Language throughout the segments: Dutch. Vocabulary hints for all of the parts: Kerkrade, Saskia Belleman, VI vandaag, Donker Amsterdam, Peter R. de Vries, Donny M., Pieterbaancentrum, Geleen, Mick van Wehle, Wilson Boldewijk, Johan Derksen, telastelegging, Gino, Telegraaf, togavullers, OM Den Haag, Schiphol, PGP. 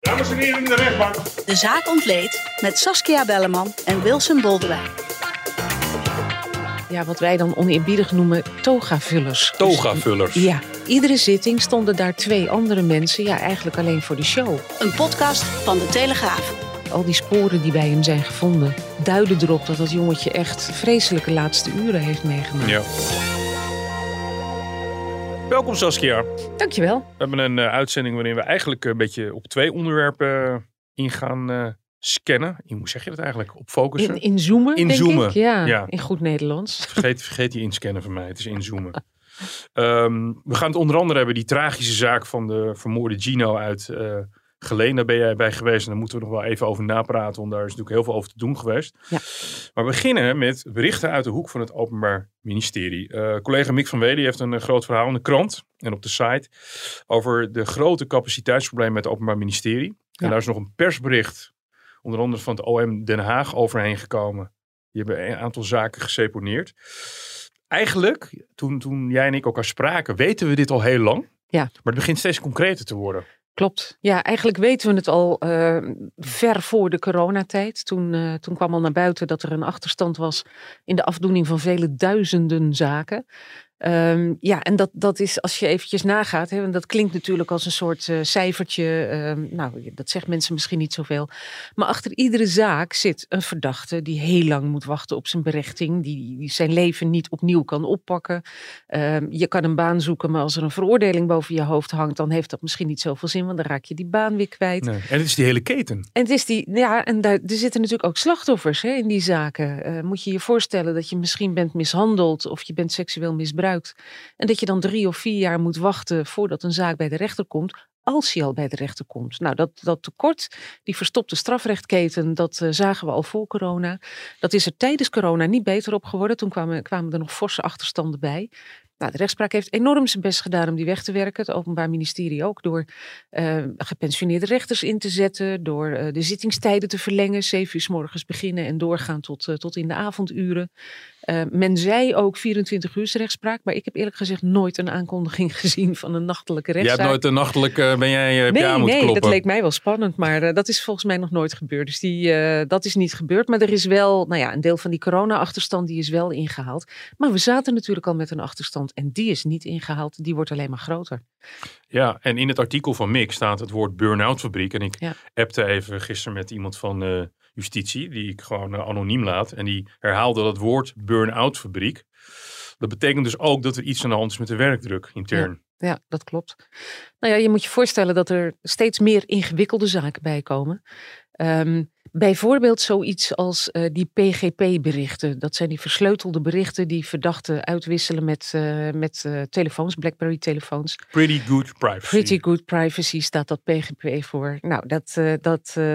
Dames en heren in de rechtbank. De zaak ontleed met Saskia Belleman en Wilson Boldewijk. Ja, wat wij dan oneerbiedig noemen togavullers. Togavullers. Dus, ja, iedere zitting stonden daar twee andere mensen, ja, eigenlijk alleen voor de show. Een podcast van de Telegraaf. Al die sporen die bij hem zijn gevonden duiden erop dat dat jongetje echt vreselijke laatste uren heeft meegemaakt. Ja. Welkom Saskia. Dankjewel. We hebben een uitzending waarin we eigenlijk een beetje op twee onderwerpen ingaan. Scannen, hoe zeg je dat eigenlijk? Op focussen? Inzoomen, denk ik. Ja. In goed Nederlands. Vergeet die inscannen van mij, het is inzoomen. We gaan het onder andere hebben die tragische zaak van de vermoorde Gino uit Geleen. Daar ben jij bij geweest en daar moeten we nog wel even over napraten, want daar is natuurlijk heel veel over te doen geweest. Ja. Maar we beginnen met berichten uit de hoek van het Openbaar Ministerie. Collega Mick van Wehle heeft een groot verhaal in de krant en op de site over de grote capaciteitsproblemen met het Openbaar Ministerie. En daar is nog een persbericht onder andere van het OM Den Haag overheen gekomen. Die hebben een aantal zaken geseponeerd. Eigenlijk, toen jij en ik elkaar spraken, weten we dit al heel lang. Ja. Maar het begint steeds concreter te worden. Klopt. Ja, eigenlijk weten we het al ver voor de coronatijd. Toen kwam al naar buiten dat er een achterstand was in de afdoening van vele duizenden zaken. En dat is, als je eventjes nagaat, hè, want dat klinkt natuurlijk als een soort cijfertje. Dat zegt mensen misschien niet zoveel. Maar achter iedere zaak zit een verdachte die heel lang moet wachten op zijn berechting. Die zijn leven niet opnieuw kan oppakken. Je kan een baan zoeken, maar als er een veroordeling boven je hoofd hangt, dan heeft dat misschien niet zoveel zin, want dan raak je die baan weer kwijt. Nee. En het is die hele keten. En het is er zitten natuurlijk ook slachtoffers, hè, in die zaken. Moet je je voorstellen dat je misschien bent mishandeld of je bent seksueel misbruikt. En dat je dan 3 of 4 jaar moet wachten voordat een zaak bij de rechter komt, als hij al bij de rechter komt. Nou, dat tekort, die verstopte strafrechtketen, dat zagen we al voor corona. Dat is er tijdens corona niet beter op geworden. Toen kwamen er nog forse achterstanden bij. Nou, de rechtspraak heeft enorm zijn best gedaan om die weg te werken. Het Openbaar Ministerie ook door gepensioneerde rechters in te zetten. Door de zittingstijden te verlengen. 7 uur 's morgens beginnen en doorgaan tot in de avonduren. Men zei ook 24 uur rechtspraak. Maar ik heb eerlijk gezegd nooit een aankondiging gezien van een nachtelijke rechtszaak. Je hebt nooit een nachtelijke, kloppen. Dat leek mij wel spannend. Maar dat is volgens mij nog nooit gebeurd. Dus dat is niet gebeurd. Maar er is wel, een deel van die corona-achterstand die is wel ingehaald. Maar we zaten natuurlijk al met een achterstand. En die is niet ingehaald, die wordt alleen maar groter. Ja, en in het artikel van Mick staat het woord burn-out fabriek. En ik appte even gisteren met iemand van justitie, die ik gewoon anoniem laat. En die herhaalde dat woord burn-out fabriek. Dat betekent dus ook dat er iets aan de hand is met de werkdruk intern. Ja, dat klopt. Je moet je voorstellen dat er steeds meer ingewikkelde zaken bij komen. Bijvoorbeeld zoiets als die PGP-berichten. Dat zijn die versleutelde berichten die verdachten uitwisselen met telefoons, BlackBerry-telefoons. Pretty good privacy. Pretty good privacy staat dat PGP voor. Nou,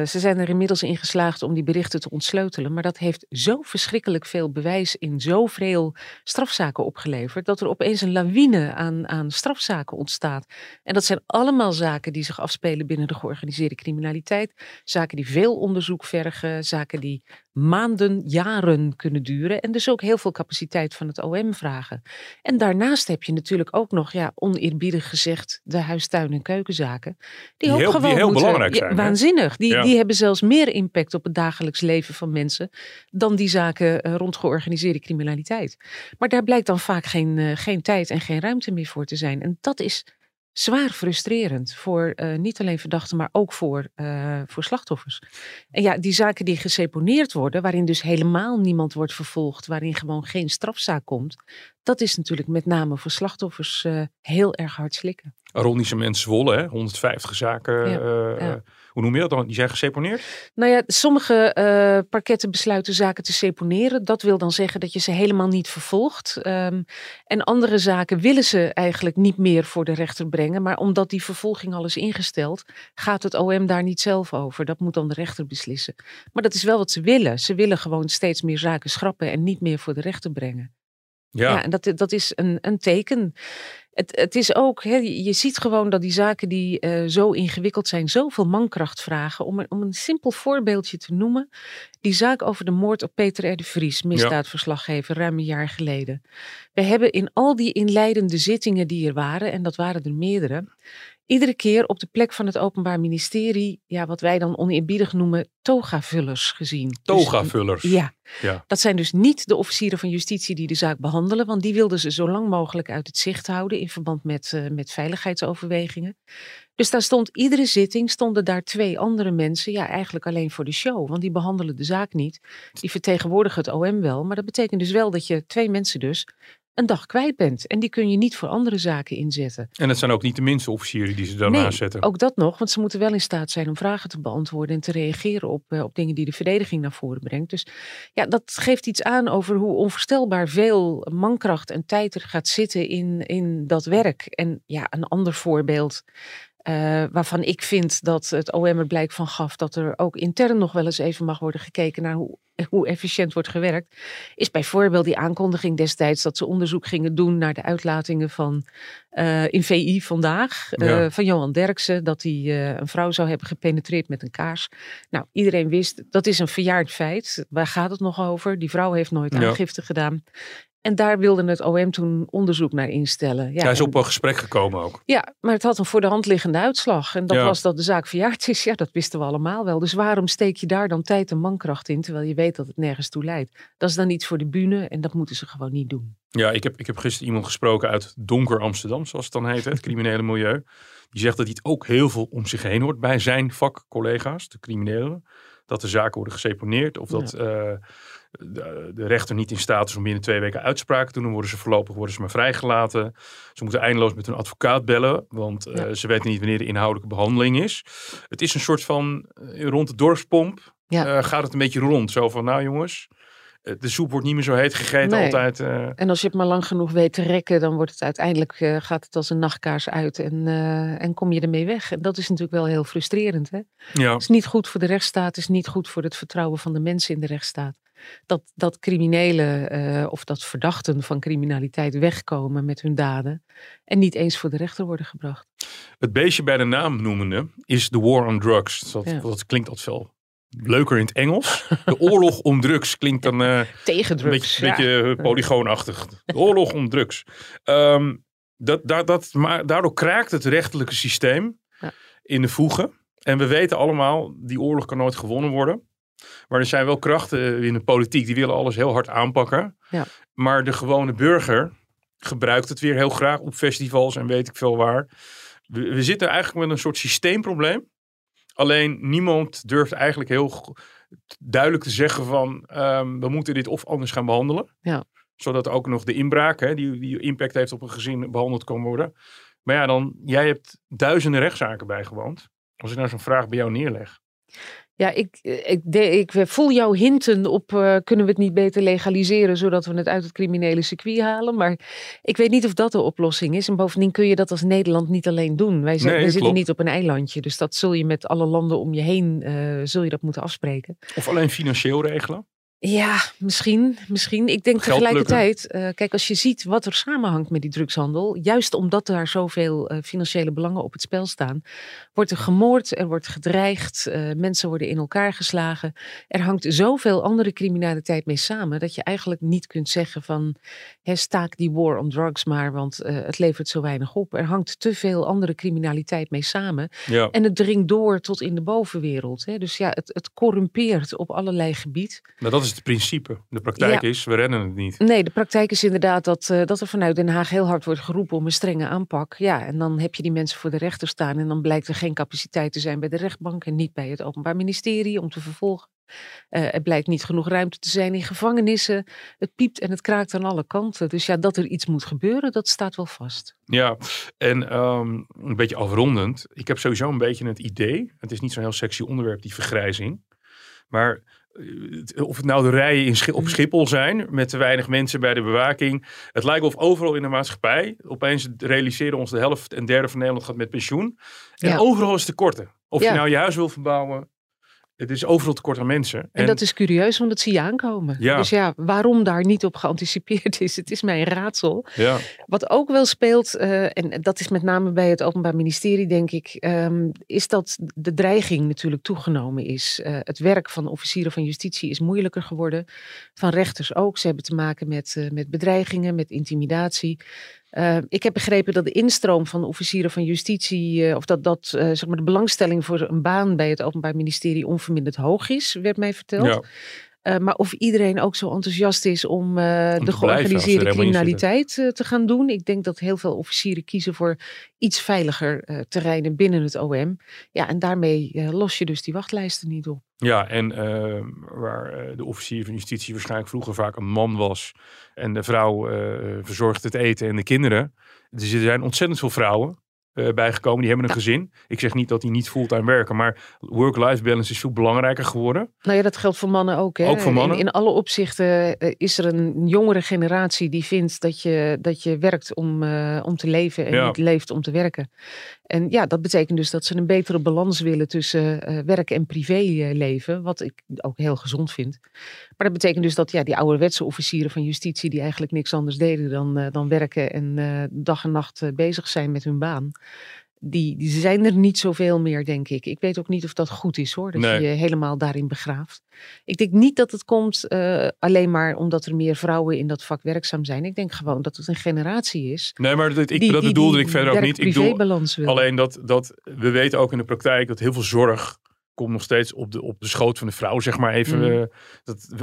ze zijn er inmiddels in geslaagd om die berichten te ontsleutelen. Maar dat heeft zo verschrikkelijk veel bewijs in zoveel strafzaken opgeleverd, dat er opeens een lawine aan strafzaken ontstaat. En dat zijn allemaal zaken die zich afspelen binnen de georganiseerde criminaliteit. Zaken die veel onderzoek vergen, zaken die maanden, jaren kunnen duren en dus ook heel veel capaciteit van het OM vragen. En daarnaast heb je natuurlijk ook nog, oneerbiedig gezegd, de huistuin- en keukenzaken. Die heel belangrijk zijn. Waanzinnig. Die hebben zelfs meer impact op het dagelijks leven van mensen dan die zaken rond georganiseerde criminaliteit. Maar daar blijkt dan vaak geen tijd en geen ruimte meer voor te zijn. En dat is zwaar frustrerend voor niet alleen verdachten, maar ook voor slachtoffers. En die zaken die geseponeerd worden, waarin dus helemaal niemand wordt vervolgd, waarin gewoon geen strafzaak komt, dat is natuurlijk met name voor slachtoffers heel erg hard slikken. Arrondissement Zwolle, hè? 150 zaken hoe noem je dat dan? Die zijn geseponeerd? Nou ja, sommige parketten besluiten zaken te seponeren. Dat wil dan zeggen dat je ze helemaal niet vervolgt. En andere zaken willen ze eigenlijk niet meer voor de rechter brengen. Maar omdat die vervolging al is ingesteld, gaat het OM daar niet zelf over. Dat moet dan de rechter beslissen. Maar dat is wel wat ze willen. Ze willen gewoon steeds meer zaken schrappen en niet meer voor de rechter brengen. Ja, en dat is een teken. Het is ook, hè, je ziet gewoon dat die zaken die zo ingewikkeld zijn, zoveel mankracht vragen. Om een simpel voorbeeldje te noemen. Die zaak over de moord op Peter R. de Vries, misdaadverslaggever, ruim een jaar geleden. We hebben in al die inleidende zittingen die er waren, en dat waren er meerdere, iedere keer op de plek van het Openbaar Ministerie, ja, wat wij dan oneerbiedig noemen, togavullers gezien. Togavullers? Dus, ja. Dat zijn dus niet de officieren van justitie die de zaak behandelen, want die wilden ze zo lang mogelijk uit het zicht houden in verband met veiligheidsoverwegingen. Dus daar stond iedere zitting, stonden daar twee andere mensen, ja, eigenlijk alleen voor de show, want die behandelen de zaak niet. Die vertegenwoordigen het OM wel, maar dat betekent dus wel dat je twee mensen dus een dag kwijt bent. En die kun je niet voor andere zaken inzetten. En dat zijn ook niet de minste officieren die ze daarna zetten. Ook dat nog, want ze moeten wel in staat zijn om vragen te beantwoorden en te reageren op dingen die de verdediging naar voren brengt. Dus ja, dat geeft iets aan over hoe onvoorstelbaar veel mankracht en tijd er gaat zitten in dat werk. En ja, een ander voorbeeld waarvan ik vind dat het OM er blijk van gaf dat er ook intern nog wel eens even mag worden gekeken naar hoe efficiënt wordt gewerkt, is bijvoorbeeld die aankondiging destijds dat ze onderzoek gingen doen naar de uitlatingen van in VI vandaag, van Johan Derksen, dat hij een vrouw zou hebben gepenetreerd met een kaars. Nou, iedereen wist, dat is een verjaard feit. Waar gaat het nog over? Die vrouw heeft nooit aangifte gedaan. En daar wilde het OM toen onderzoek naar instellen. Ja, hij is op een gesprek gekomen ook. Ja, maar het had een voor de hand liggende uitslag. En dat was dat de zaak verjaard is. Ja, dat wisten we allemaal wel. Dus waarom steek je daar dan tijd en mankracht in, terwijl je weet dat het nergens toe leidt? Dat is dan iets voor de bühne en dat moeten ze gewoon niet doen. Ja, ik heb gisteren iemand gesproken uit Donker Amsterdam, zoals het dan heet, het criminele milieu. Die zegt dat hij het ook heel veel om zich heen hoort bij zijn vakcollega's, de criminelen. Dat de zaken worden geseponeerd of dat de rechter niet in staat is om binnen 2 weken uitspraken te doen. Dan worden ze voorlopig maar vrijgelaten. Ze moeten eindeloos met hun advocaat bellen, want ze weten niet wanneer de inhoudelijke behandeling is. Het is een soort van rond de dorpspomp gaat het een beetje rond. Zo van, nou jongens, de soep wordt niet meer zo heet gegeten altijd. En als je het maar lang genoeg weet te rekken, dan wordt het uiteindelijk, gaat het als een nachtkaars uit en kom je ermee weg. En dat is natuurlijk wel heel frustrerend. Hè? Ja. Het is niet goed voor de rechtsstaat, het is niet goed voor het vertrouwen van de mensen in de rechtsstaat. Dat criminelen of dat verdachten van criminaliteit wegkomen met hun daden en niet eens voor de rechter worden gebracht. Het beestje bij de naam noemende is de war on drugs. Dat klinkt altijd wel leuker in het Engels. De oorlog om drugs klinkt dan tegen drugs, een beetje polygoonachtig. De oorlog om drugs. Maar daardoor kraakt het rechterlijke systeem in de voegen. En we weten allemaal, die oorlog kan nooit gewonnen worden. Maar er zijn wel krachten in de politiek die willen alles heel hard aanpakken. Ja. Maar de gewone burger gebruikt het weer heel graag op festivals en weet ik veel waar. We zitten eigenlijk met een soort systeemprobleem. Alleen niemand durft eigenlijk heel duidelijk te zeggen van we moeten dit of anders gaan behandelen. Ja. Zodat ook nog de inbraak, die impact heeft op een gezin, behandeld kan worden. Maar ja, jij hebt duizenden rechtszaken bijgewoond. Als ik nou zo'n vraag bij jou neerleg. Ja, ik voel jouw hinten op kunnen we het niet beter legaliseren zodat we het uit het criminele circuit halen. Maar ik weet niet of dat de oplossing is. En bovendien kun je dat als Nederland niet alleen doen. Wij zitten niet op een eilandje. Dus dat zul je met alle landen om je heen zul je dat moeten afspreken. Of alleen financieel regelen? Ja, misschien. Ik denk tegelijkertijd, kijk, als je ziet wat er samenhangt met die drugshandel, juist omdat daar zoveel financiële belangen op het spel staan, wordt er gemoord, er wordt gedreigd, mensen worden in elkaar geslagen. Er hangt zoveel andere criminaliteit mee samen, dat je eigenlijk niet kunt zeggen van, staak die war on drugs maar, want het levert zo weinig op. Er hangt te veel andere criminaliteit mee samen. Ja. En het dringt door tot in de bovenwereld. Hè. Dus ja, het corrumpeert op allerlei gebied. Nou, dat is het principe. De praktijk is, we rennen het niet. Nee, de praktijk is inderdaad dat er vanuit Den Haag heel hard wordt geroepen om een strenge aanpak. Ja, en dan heb je die mensen voor de rechter staan en dan blijkt er geen capaciteit te zijn bij de rechtbank en niet bij het Openbaar Ministerie om te vervolgen. Er blijkt niet genoeg ruimte te zijn in gevangenissen. Het piept en het kraakt aan alle kanten. Dus ja, dat er iets moet gebeuren, dat staat wel vast. Ja, en een beetje afrondend. Ik heb sowieso een beetje het idee, het is niet zo'n heel sexy onderwerp, die vergrijzing. Maar of het nou de rijen op Schiphol zijn met te weinig mensen bij de bewaking. Het lijkt of overal in de maatschappij, opeens realiseren ons de helft en derde van Nederland gaat met pensioen. En overal is tekorten. Of je nou je huis wil verbouwen. Het is overal tekort aan mensen. En dat is curieus, want dat zie je aankomen. Ja. Dus ja, waarom daar niet op geanticipeerd is, het is mij een raadsel. Ja. Wat ook wel speelt, en dat is met name bij het Openbaar Ministerie, denk ik, is dat de dreiging natuurlijk toegenomen is. Het werk van officieren van justitie is moeilijker geworden. Van rechters ook. Ze hebben te maken met bedreigingen, met intimidatie. Ik heb begrepen dat de instroom van officieren van justitie, of dat zeg maar de belangstelling voor een baan bij het Openbaar Ministerie onverminderd hoog is, werd mij verteld. Ja. Maar of iedereen ook zo enthousiast is om de georganiseerde criminaliteit te gaan doen. Ik denk dat heel veel officieren kiezen voor iets veiliger terreinen binnen het OM. Ja, en daarmee los je dus die wachtlijsten niet op. Ja, en waar de officier van justitie waarschijnlijk vroeger vaak een man was. En de vrouw verzorgde het eten en de kinderen. Dus er zijn ontzettend veel vrouwen bijgekomen. Die hebben een gezin. Ik zeg niet dat die niet fulltime werken. Maar work-life balance is veel belangrijker geworden. Nou ja, dat geldt voor mannen ook. Hè? Ook voor mannen. In alle opzichten is er een jongere generatie die vindt dat je werkt om te leven. En niet leeft om te werken. En ja, dat betekent dus dat ze een betere balans willen tussen werk en privéleven. Wat ik ook heel gezond vind. Maar dat betekent dus dat die ouderwetse officieren van justitie, die eigenlijk niks anders deden dan werken en dag en nacht bezig zijn met hun baan. Die zijn er niet zoveel meer, denk ik. Ik weet ook niet of dat goed is, hoor. Dat je helemaal daarin begraaft. Ik denk niet dat het komt alleen maar omdat er meer vrouwen in dat vak werkzaam zijn. Ik denk gewoon dat het een generatie is. Nee, maar dat bedoelde ik verder ook niet. Ik bedoel alleen dat we weten ook in de praktijk dat heel veel zorg komt nog steeds op de schoot van de vrouw, zeg maar even.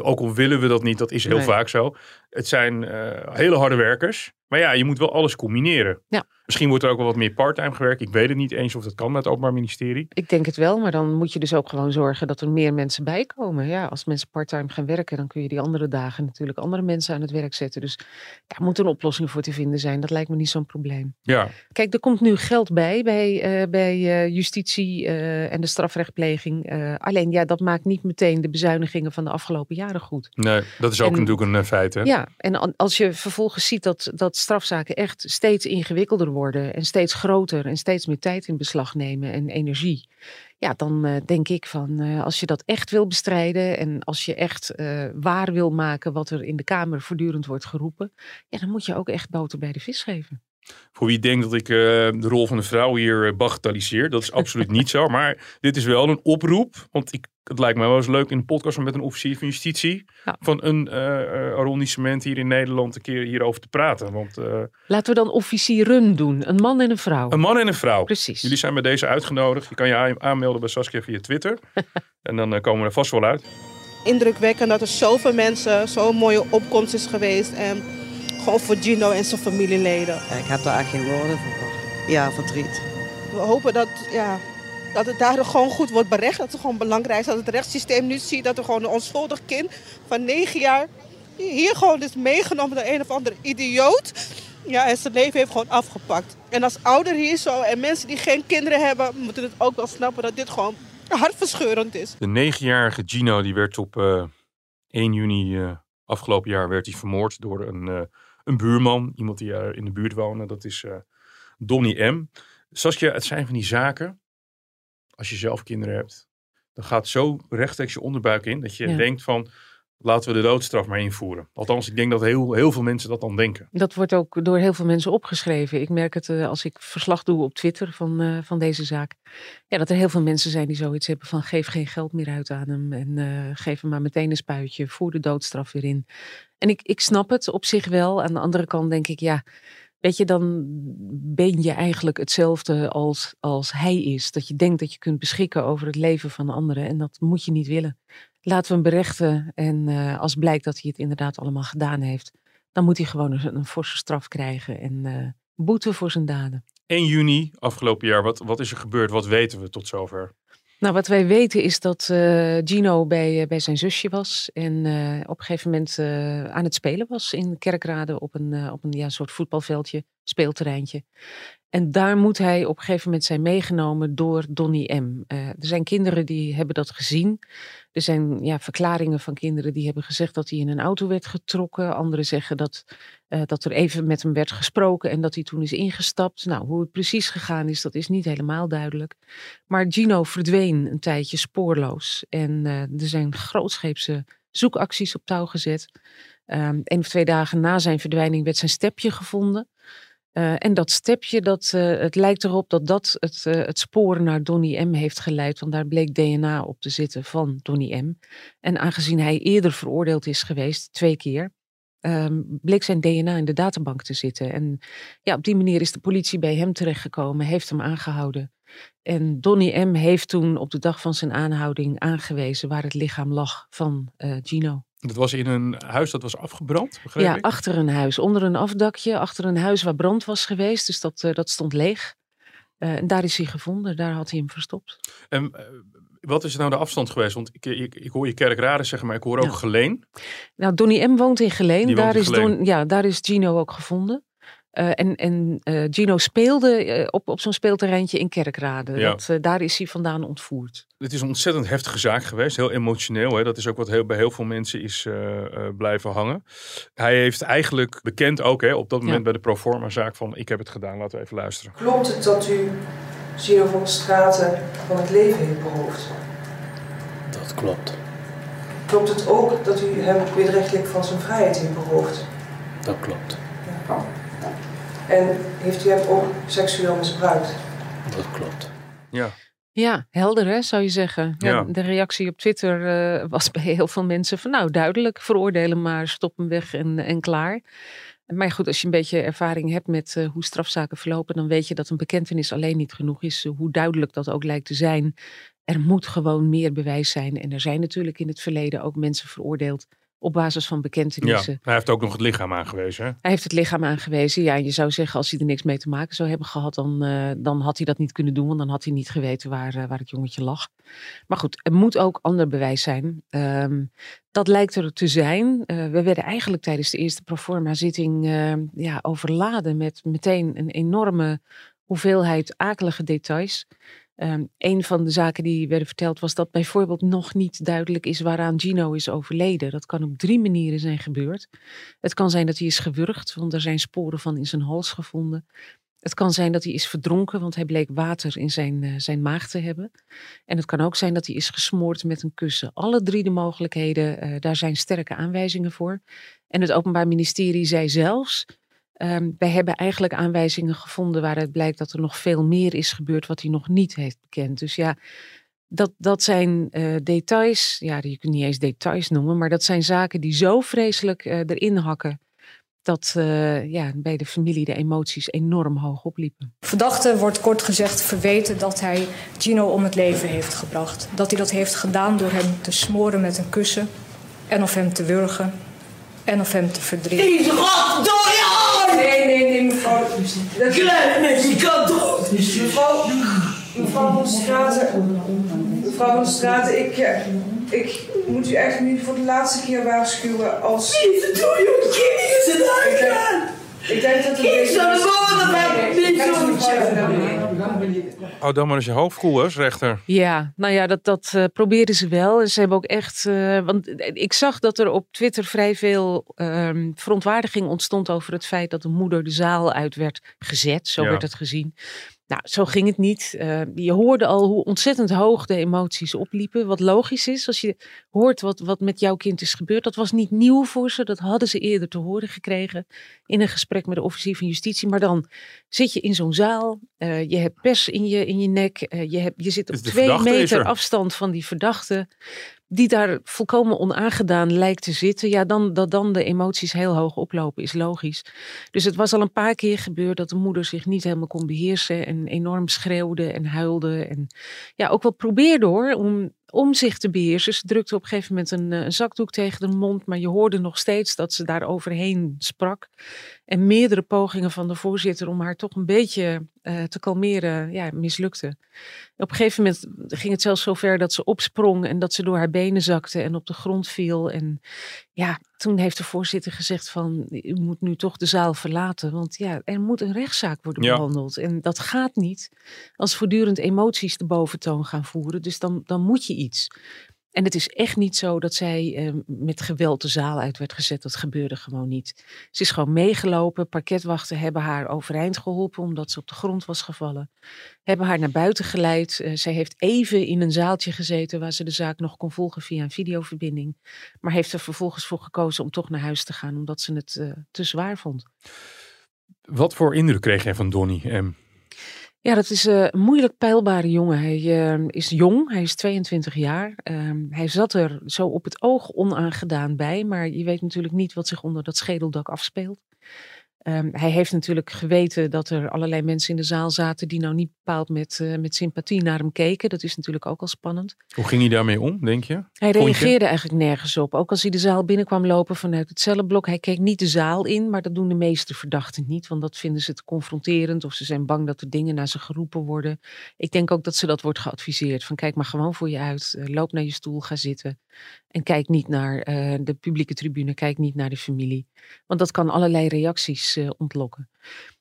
Ook al willen we dat niet, dat is heel vaak zo. Het zijn hele harde werkers. Maar ja, je moet wel alles combineren. Ja. Misschien wordt er ook wel wat meer part-time gewerkt. Ik weet het niet eens of dat kan met het Openbaar Ministerie. Ik denk het wel, maar dan moet je dus ook gewoon zorgen dat er meer mensen bijkomen. Ja, als mensen part-time gaan werken, dan kun je die andere dagen natuurlijk andere mensen aan het werk zetten. Dus daar moet een oplossing voor te vinden zijn. Dat lijkt me niet zo'n probleem. Ja. Kijk, er komt nu geld bij justitie en de strafrechtpleging. Alleen ja, dat maakt niet meteen de bezuinigingen van de afgelopen jaren goed. Nee, dat is ook natuurlijk een feit. Hè? Ja, en als je vervolgens ziet dat strafzaken echt steeds ingewikkelder worden en steeds groter en steeds meer tijd in beslag nemen en energie. Ja, dan denk ik van als je dat echt wil bestrijden en als je echt waar wil maken wat er in de Kamer voortdurend wordt geroepen, ja, dan moet je ook echt boter bij de vis geven. Voor wie denkt dat ik de rol van de vrouw hier bagatelliseer, dat is absoluut niet zo. Maar dit is wel een oproep, want het lijkt mij wel eens leuk in een podcast met een officier van justitie van een arrondissement hier in Nederland een keer hierover te praten. Want, laten we dan officieren doen. Een man en een vrouw. Een man en een vrouw. Precies. Jullie zijn bij deze uitgenodigd. Je kan je aanmelden bij Saskia via Twitter. En dan komen we er vast wel uit. Indrukwekkend dat er zoveel mensen, zo'n mooie opkomst is geweest. En gewoon voor Gino en zijn familieleden. Ja, ik heb daar echt geen woorden voor. Ja, verdriet. We hopen dat het daar gewoon goed wordt berecht. Dat het gewoon belangrijk is. Dat het rechtssysteem nu ziet dat er gewoon een onschuldig kind van 9 jaar... hier gewoon is meegenomen door een of andere idioot. Ja, en zijn leven heeft gewoon afgepakt. En als ouder hier zo en mensen die geen kinderen hebben, moeten het ook wel snappen dat dit gewoon hartverscheurend is. De 9-jarige Gino die werd op 1 juni afgelopen jaar werd hij vermoord door een buurman. Iemand die in de buurt woonde. Dat is Donny M. Saskia, het zijn van die zaken. Als je zelf kinderen hebt, dan gaat zo rechtstreeks je onderbuik in dat je denkt van laten we de doodstraf maar invoeren. Althans, ik denk dat heel, heel veel mensen dat dan denken. Dat wordt ook door heel veel mensen opgeschreven. Ik merk het als ik verslag doe op Twitter van deze zaak. Ja, dat er heel veel mensen zijn die zoiets hebben van geef geen geld meer uit aan hem. En geef hem maar meteen een spuitje. Voer de doodstraf weer in. En ik snap het op zich wel. Aan de andere kant denk ik weet je, dan ben je eigenlijk hetzelfde als hij is. Dat je denkt dat je kunt beschikken over het leven van anderen. En dat moet je niet willen. Laten we hem berechten. En als blijkt dat hij het inderdaad allemaal gedaan heeft, dan moet hij gewoon een forse straf krijgen. En boete voor zijn daden. 1 juni afgelopen jaar, wat is er gebeurd? Wat weten we tot zover? Nou, wat wij weten is dat Gino bij zijn zusje was en op een gegeven moment aan het spelen was in Kerkrade op een soort voetbalveldje, speelterreintje. En daar moet hij op een gegeven moment zijn meegenomen door Donny M. Er zijn kinderen die hebben dat gezien. Er zijn verklaringen van kinderen die hebben gezegd dat hij in een auto werd getrokken. Anderen zeggen dat er even met hem werd gesproken en dat hij toen is ingestapt. Nou, hoe het precies gegaan is, dat is niet helemaal duidelijk. Maar Gino verdween een tijdje spoorloos. En er zijn grootscheepse zoekacties op touw gezet. 1 of 2 dagen na zijn verdwijning werd zijn stepje gevonden. En dat stepje, het lijkt erop dat het spoor naar Donny M. heeft geleid. Want daar bleek DNA op te zitten van Donny M. En aangezien hij eerder veroordeeld is geweest, 2 keer... bleek zijn DNA in de databank te zitten. En ja, op die manier is de politie bij hem terechtgekomen, heeft hem aangehouden. En Donny M. heeft toen op de dag van zijn aanhouding aangewezen waar het lichaam lag van Gino. Dat was in een huis dat was afgebrand, begreep ik? Ja, achter een huis, onder een afdakje, achter een huis waar brand was geweest. Dus dat stond leeg. En daar is hij gevonden, daar had hij hem verstopt. En wat is nou de afstand geweest? Want ik hoor je Kerkrade zeggen, maar ik hoor ook Geleen. Nou, Donny M. woont in Geleen. Daar is Gino ook gevonden. En Gino speelde op zo'n speelterreintje in Kerkrade. Ja. Daar is hij vandaan ontvoerd. Het is een ontzettend heftige zaak geweest. Heel emotioneel. Hè? Dat is ook wat bij heel veel mensen is blijven hangen. Hij heeft eigenlijk bekend ook op dat moment bij de proforma-zaak van ik heb het gedaan. Laten we even luisteren. Klopt het dat u Gino van de Straten van het leven heeft beroofd? Dat klopt. Klopt het ook dat u hem wederrechtelijk van zijn vrijheid heeft beroofd? Dat klopt. Ja. En heeft u hem ook seksueel misbruikt? Dat klopt. Ja. Ja, helder hè, zou je zeggen. Ja, ja. De reactie op Twitter was bij heel veel mensen van nou duidelijk, veroordelen maar, stop hem weg en klaar. Maar goed, als je een beetje ervaring hebt met hoe strafzaken verlopen, dan weet je dat een bekentenis alleen niet genoeg is. Hoe duidelijk dat ook lijkt te zijn. Er moet gewoon meer bewijs zijn. En er zijn natuurlijk in het verleden ook mensen veroordeeld op basis van bekentenissen. Ja, hij heeft ook nog het lichaam aangewezen. Hè? Hij heeft het lichaam aangewezen. Ja, je zou zeggen als hij er niks mee te maken zou hebben gehad, dan had hij dat niet kunnen doen. Want dan had hij niet geweten waar het jongetje lag. Maar goed, er moet ook ander bewijs zijn. Dat lijkt er te zijn. We werden eigenlijk tijdens de eerste proforma-zitting overladen met meteen een enorme hoeveelheid akelige details. Een van de zaken die werden verteld was dat bijvoorbeeld nog niet duidelijk is waaraan Gino is overleden. Dat kan op 3 manieren zijn gebeurd. Het kan zijn dat hij is gewurgd, want er zijn sporen van in zijn hals gevonden. Het kan zijn dat hij is verdronken, want hij bleek water in zijn maag te hebben. En het kan ook zijn dat hij is gesmoord met een kussen. Alle 3 de mogelijkheden, daar zijn sterke aanwijzingen voor. En het Openbaar Ministerie zei zelfs, wij hebben eigenlijk aanwijzingen gevonden waaruit blijkt dat er nog veel meer is gebeurd wat hij nog niet heeft bekend. Dus ja, dat zijn details, ja, je kunt niet eens details noemen, maar dat zijn zaken die zo vreselijk erin hakken dat bij de familie de emoties enorm hoog opliepen. Verdachte wordt kort gezegd verweten dat hij Gino om het leven heeft gebracht. Dat hij dat heeft gedaan door hem te smoren met een kussen en of hem te wurgen en of hem te verdrinken. Die rot door je! Nee, mevrouw. Klein met die kant op. Mevrouw van Straten. Mevrouw van Straten, ik moet u echt nu voor de laatste keer waarschuwen als... Niet te doen, jongen. Kindie is het uitgaan. Ik denk dat... Ik zou niet doen. Hou dan maar eens je hoofd koel, hè, rechter. Ja, nou ja, dat probeerden ze wel. En ze hebben ook echt... want ik zag dat er op Twitter vrij veel verontwaardiging ontstond over het feit dat de moeder de zaal uit werd gezet. Zo werd het gezien. Nou, zo ging het niet. Je hoorde al hoe ontzettend hoog de emoties opliepen. Wat logisch is, als je hoort wat met jouw kind is gebeurd. Dat was niet nieuw voor ze. Dat hadden ze eerder te horen gekregen in een gesprek met de officier van justitie. Maar dan zit je in zo'n zaal. Je hebt pers in je nek. Je zit op 2 meter afstand van die verdachte. Die daar volkomen onaangedaan lijkt te zitten. Ja, dan de emoties heel hoog oplopen is logisch. Dus het was al een paar keer gebeurd dat de moeder zich niet helemaal kon beheersen. En enorm schreeuwde en huilde. En ja, ook wel probeerde hoor om zich te beheersen. Ze drukte op een gegeven moment een zakdoek tegen de mond. Maar je hoorde nog steeds dat ze daar overheen sprak. En meerdere pogingen van de voorzitter om haar toch een beetje te kalmeren, ja, mislukte. Op een gegeven moment ging het zelfs zover dat ze opsprong en dat ze door haar benen zakte en op de grond viel. En ja, toen heeft de voorzitter gezegd van, u moet nu toch de zaal verlaten. Want ja, er moet een rechtszaak worden behandeld. En dat gaat niet als voortdurend emoties de boventoon gaan voeren. Dus dan moet je iets. En het is echt niet zo dat zij met geweld de zaal uit werd gezet. Dat gebeurde gewoon niet. Ze is gewoon meegelopen. Parketwachten hebben haar overeind geholpen omdat ze op de grond was gevallen. Hebben haar naar buiten geleid. Zij heeft even in een zaaltje gezeten waar ze de zaak nog kon volgen via een videoverbinding. Maar heeft er vervolgens voor gekozen om toch naar huis te gaan omdat ze het te zwaar vond. Wat voor indruk kreeg jij van Donny M.? Ja, dat is een moeilijk peilbare jongen. Hij is jong, hij is 22 jaar. Hij zat er zo op het oog onaangedaan bij, maar je weet natuurlijk niet wat zich onder dat schedeldak afspeelt. Hij heeft natuurlijk geweten dat er allerlei mensen in de zaal zaten die nou niet bepaald met sympathie naar hem keken. Dat is natuurlijk ook al spannend. Hoe ging hij daarmee om, denk je? Hij reageerde eigenlijk nergens op. Ook als hij de zaal binnenkwam lopen vanuit het cellenblok. Hij keek niet de zaal in, maar dat doen de meeste verdachten niet. Want dat vinden ze te confronterend of ze zijn bang dat er dingen naar ze geroepen worden. Ik denk ook dat ze dat wordt geadviseerd. Van kijk maar gewoon voor je uit. Loop naar je stoel, ga zitten. En kijk niet naar de publieke tribune, kijk niet naar de familie. Want dat kan allerlei reacties ontlokken.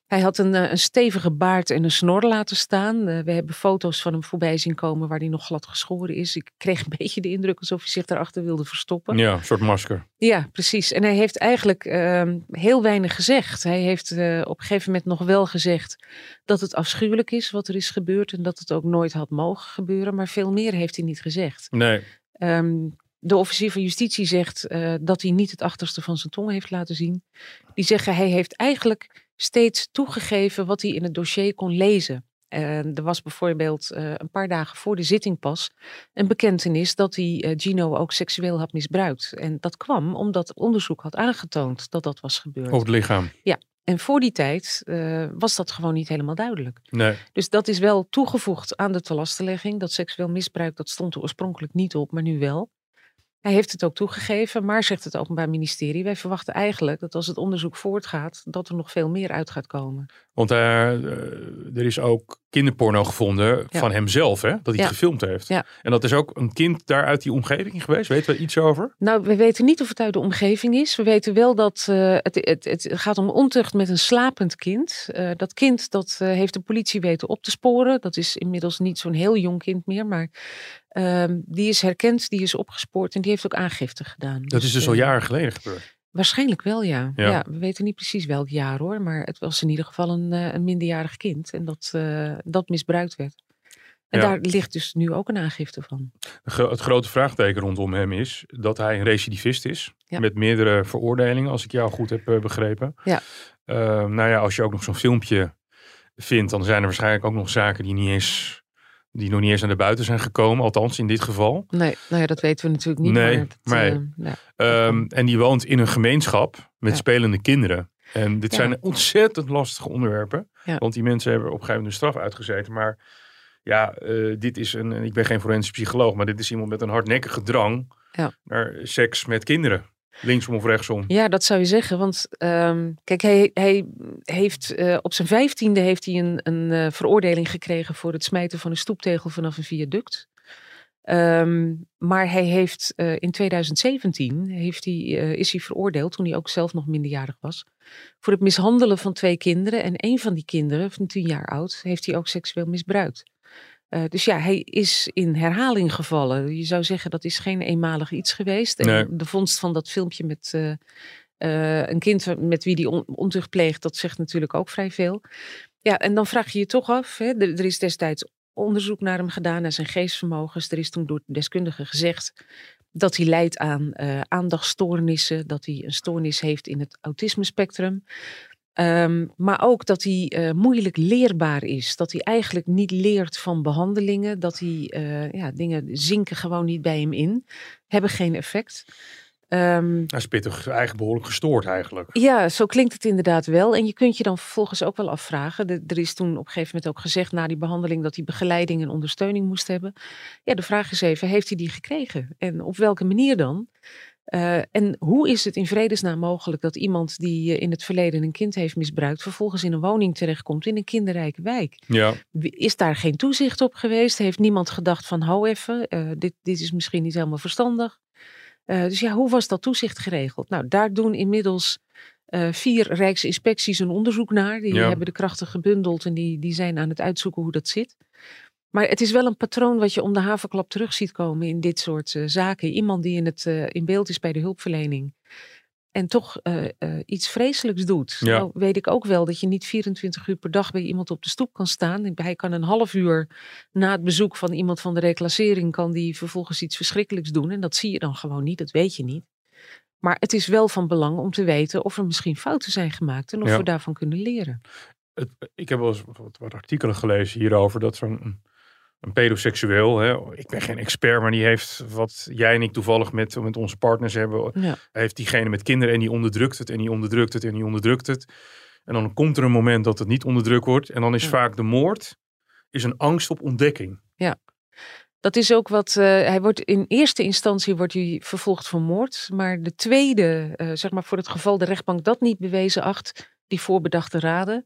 Hij had een stevige baard en een snor laten staan. We hebben foto's van hem voorbij zien komen waar hij nog glad geschoren is. Ik kreeg een beetje de indruk alsof hij zich daarachter wilde verstoppen. Ja, een soort masker. Ja, precies. En hij heeft eigenlijk heel weinig gezegd. Hij heeft op een gegeven moment nog wel gezegd dat het afschuwelijk is wat er is gebeurd. En dat het ook nooit had mogen gebeuren. Maar veel meer heeft hij niet gezegd. Nee. De officier van justitie zegt dat hij niet het achterste van zijn tong heeft laten zien. Die zeggen hij heeft eigenlijk steeds toegegeven wat hij in het dossier kon lezen. Er was bijvoorbeeld een paar dagen voor de zitting pas een bekentenis dat hij Gino ook seksueel had misbruikt. En dat kwam omdat onderzoek had aangetoond dat dat was gebeurd. Over het lichaam. Ja. En voor die tijd was dat gewoon niet helemaal duidelijk. Nee. Dus dat is wel toegevoegd aan de telastelegging. Dat seksueel misbruik, dat stond er oorspronkelijk niet op, maar nu wel. Hij heeft het ook toegegeven, maar zegt het Openbaar Ministerie, wij verwachten eigenlijk dat als het onderzoek voortgaat, dat er nog veel meer uit gaat komen. Want er is ook kinderporno gevonden van hemzelf, hè? Dat hij het gefilmd heeft. Ja. En dat is ook een kind daar uit die omgeving geweest? Weten we iets over? Nou, we weten niet of het uit de omgeving is. We weten wel dat het gaat om ontucht met een slapend kind. Dat kind dat heeft de politie weten op te sporen. Dat is inmiddels niet zo'n heel jong kind meer, maar die is herkend, die is opgespoord en die heeft ook aangifte gedaan. Dat is dus al jaren geleden gebeurd? Waarschijnlijk wel, ja. We weten niet precies welk jaar hoor, maar het was in ieder geval een minderjarig kind en dat misbruikt werd. En daar ligt dus nu ook een aangifte van. Het grote vraagteken rondom hem is dat hij een recidivist is. Ja. Met meerdere veroordelingen, als ik jou goed heb begrepen. Ja. Nou ja, als je ook nog zo'n filmpje vindt, dan zijn er waarschijnlijk ook nog zaken die nog niet eens naar de buiten zijn gekomen. Althans, in dit geval. Nee, nou ja, dat weten we natuurlijk niet. Nee, en die woont in een gemeenschap met spelende kinderen. En dit zijn ontzettend lastige onderwerpen. Ja. Want die mensen hebben op een gegeven moment een straf uitgezeten. Maar ja, dit is ik ben geen forensisch psycholoog, maar dit is iemand met een hardnekkige drang naar seks met kinderen. Linksom of rechtsom. Ja, dat zou je zeggen. Want kijk, hij heeft op zijn 15e heeft hij een veroordeling gekregen voor het smijten van een stoeptegel vanaf een viaduct. Maar hij heeft in 2017 is hij veroordeeld, toen hij ook zelf nog minderjarig was, voor het mishandelen van twee kinderen. En een van die kinderen, van 10 jaar oud, heeft hij ook seksueel misbruikt. Dus ja, hij is in herhaling gevallen. Je zou zeggen, dat is geen eenmalig iets geweest. En de vondst van dat filmpje met een kind met wie die ontucht pleegt, dat zegt natuurlijk ook vrij veel. Ja, en dan vraag je je toch af, hè, er is destijds onderzoek naar hem gedaan, naar zijn geestvermogens. Er is toen door deskundigen gezegd dat hij lijdt aan aandachtstoornissen, dat hij een stoornis heeft in het autismespectrum. Maar ook dat hij moeilijk leerbaar is. Dat hij eigenlijk niet leert van behandelingen. Dat hij dingen zinken gewoon niet bij hem in. Hebben geen effect. Hij is pittig, eigenlijk behoorlijk gestoord eigenlijk. Ja, zo klinkt het inderdaad wel. En je kunt je dan vervolgens ook wel afvragen. Er is toen op een gegeven moment ook gezegd na die behandeling dat hij begeleiding en ondersteuning moest hebben. Ja, de vraag is even, heeft hij die gekregen? En op welke manier dan? En hoe is het in vredesnaam mogelijk dat iemand die in het verleden een kind heeft misbruikt, vervolgens in een woning terechtkomt in een kinderrijke wijk? Ja. Is daar geen toezicht op geweest? Heeft niemand gedacht van hou even, dit is misschien niet helemaal verstandig? Dus ja, hoe was dat toezicht geregeld? Nou, daar doen inmiddels 4 rijksinspecties een onderzoek naar. Die hebben de krachten gebundeld en die zijn aan het uitzoeken hoe dat zit. Maar het is wel een patroon wat je om de haverklap terug ziet komen in dit soort zaken. Iemand die in beeld is bij de hulpverlening en toch iets vreselijks doet. Ja. Nou weet ik ook wel dat je niet 24 uur per dag bij iemand op de stoep kan staan. Hij kan een half uur na het bezoek van iemand van de reclassering, kan die vervolgens iets verschrikkelijks doen. En dat zie je dan gewoon niet, dat weet je niet. Maar het is wel van belang om te weten of er misschien fouten zijn gemaakt en of we daarvan kunnen leren. Ik heb wel eens wat artikelen gelezen hierover, dat zo'n een pedoseksueel, hè? Ik ben geen expert, maar die heeft wat jij en ik toevallig met onze partners hebben. Ja. Heeft diegene met kinderen en die onderdrukt het en die onderdrukt het en die onderdrukt het. En dan komt er een moment dat het niet onderdrukt wordt. En dan is vaak de moord een angst op ontdekking. Ja, dat is ook wat, hij wordt in eerste instantie vervolgd voor moord. Maar de tweede, zeg maar voor het geval de rechtbank dat niet bewezen acht, die voorbedachte raden.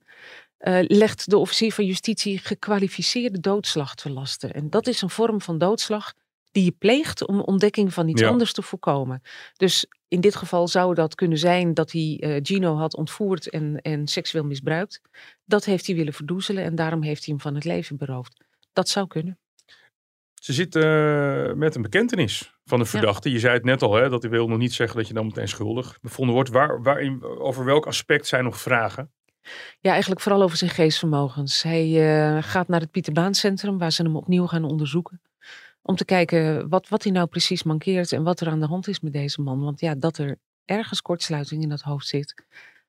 Legt de officier van justitie gekwalificeerde doodslag te lasten. En dat is een vorm van doodslag die je pleegt om ontdekking van iets anders te voorkomen. Dus in dit geval zou dat kunnen zijn dat hij Gino had ontvoerd en seksueel misbruikt. Dat heeft hij willen verdoezelen en daarom heeft hij hem van het leven beroofd. Dat zou kunnen. Ze zit met een bekentenis van de verdachte. Ja. Je zei het net al, hè, dat hij wil nog niet zeggen dat je dan meteen schuldig bevonden wordt. Over welk aspect zijn nog vragen? Ja, eigenlijk vooral over zijn geestvermogens. Hij gaat naar het Pieterbaancentrum waar ze hem opnieuw gaan onderzoeken. Om te kijken wat hij nou precies mankeert en wat er aan de hand is met deze man. Want ja, dat er ergens kortsluiting in dat hoofd zit,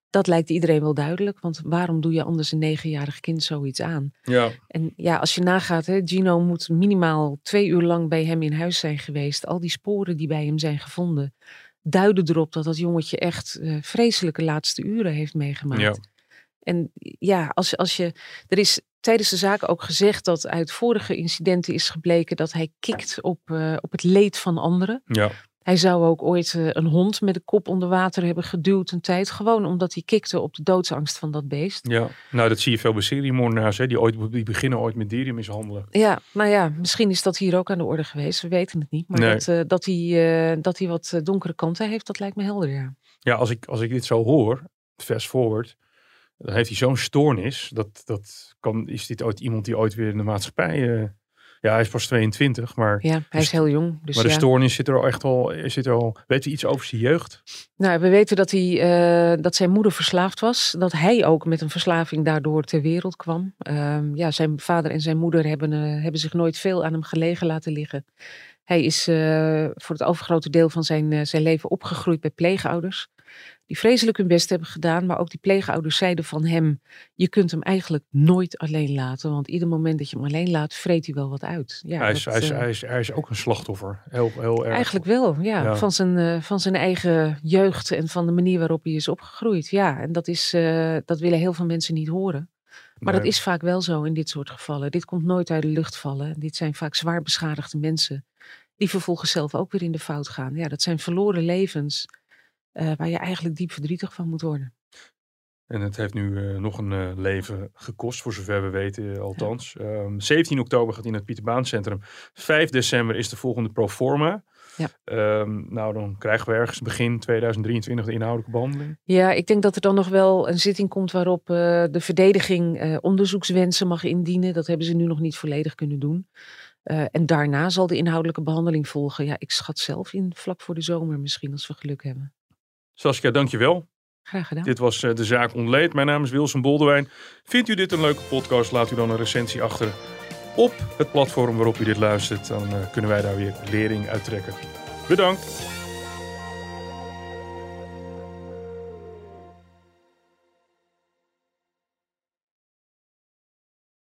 dat lijkt iedereen wel duidelijk. Want waarom doe je anders een 9-jarig kind zoiets aan? Ja. En ja, als je nagaat, hè, Gino moet minimaal 2 uur lang bij hem in huis zijn geweest. Al die sporen die bij hem zijn gevonden duiden erop dat dat jongetje echt vreselijke laatste uren heeft meegemaakt. Ja. En ja, er is tijdens de zaak ook gezegd dat uit vorige incidenten is gebleken dat hij kikt op het leed van anderen. Ja. Hij zou ook ooit een hond met de kop onder water hebben geduwd een tijd. Gewoon omdat hij kikte op de doodsangst van dat beest. Ja, nou dat zie je veel bij seriemoordenaars. Die beginnen ooit met dierenmishandelen. Ja, nou ja, misschien is dat hier ook aan de orde geweest. We weten het niet. Maar nee. dat hij wat donkere kanten heeft, dat lijkt me helder, ja. Ja, als ik dit zo hoor, fast forward, dan heeft hij zo'n stoornis. Is dit ooit iemand die ooit weer in de maatschappij... ja, hij is pas 22, maar... Ja, hij is heel jong. Dus maar de stoornis zit er al echt al... Weet je iets over zijn jeugd? Nou, we weten dat dat zijn moeder verslaafd was. Dat hij ook met een verslaving daardoor ter wereld kwam. Ja, zijn vader en zijn moeder hebben zich nooit veel aan hem gelegen laten liggen. Hij is voor het overgrote deel van zijn leven opgegroeid bij pleegouders. Die vreselijk hun best hebben gedaan. Maar ook die pleegouders zeiden van hem: je kunt hem eigenlijk nooit alleen laten. Want ieder moment dat je hem alleen laat, vreet hij wel wat uit. Ja, hij is ook een slachtoffer. Heel erg. Eigenlijk wel, ja. Van zijn eigen jeugd en van de manier waarop hij is opgegroeid. Ja, en dat willen heel veel mensen niet horen. Maar nee, dat is vaak wel zo in dit soort gevallen. Dit komt nooit uit de lucht vallen. Dit zijn vaak zwaar beschadigde mensen die vervolgens zelf ook weer in de fout gaan. Ja, dat zijn verloren levens. Waar je eigenlijk diep verdrietig van moet worden. En het heeft nu nog een leven gekost, voor zover we weten althans. Ja. 17 oktober gaat in het Pieterbaancentrum. 5 december is de volgende proforma. Ja. Nou, dan krijgen we ergens begin 2023 de inhoudelijke behandeling. Ja, ik denk dat er dan nog wel een zitting komt waarop de verdediging onderzoekswensen mag indienen. Dat hebben ze nu nog niet volledig kunnen doen. En daarna zal de inhoudelijke behandeling volgen. Ja, ik schat zelf in vlak voor de zomer misschien, als we geluk hebben. Saskia, dankjewel. Graag gedaan. Dit was De Zaak Ontleed. Mijn naam is Wilson Boldewijn. Vindt u dit een leuke podcast? Laat u dan een recensie achter op het platform waarop u dit luistert. Dan kunnen wij daar weer lering uit trekken. Bedankt.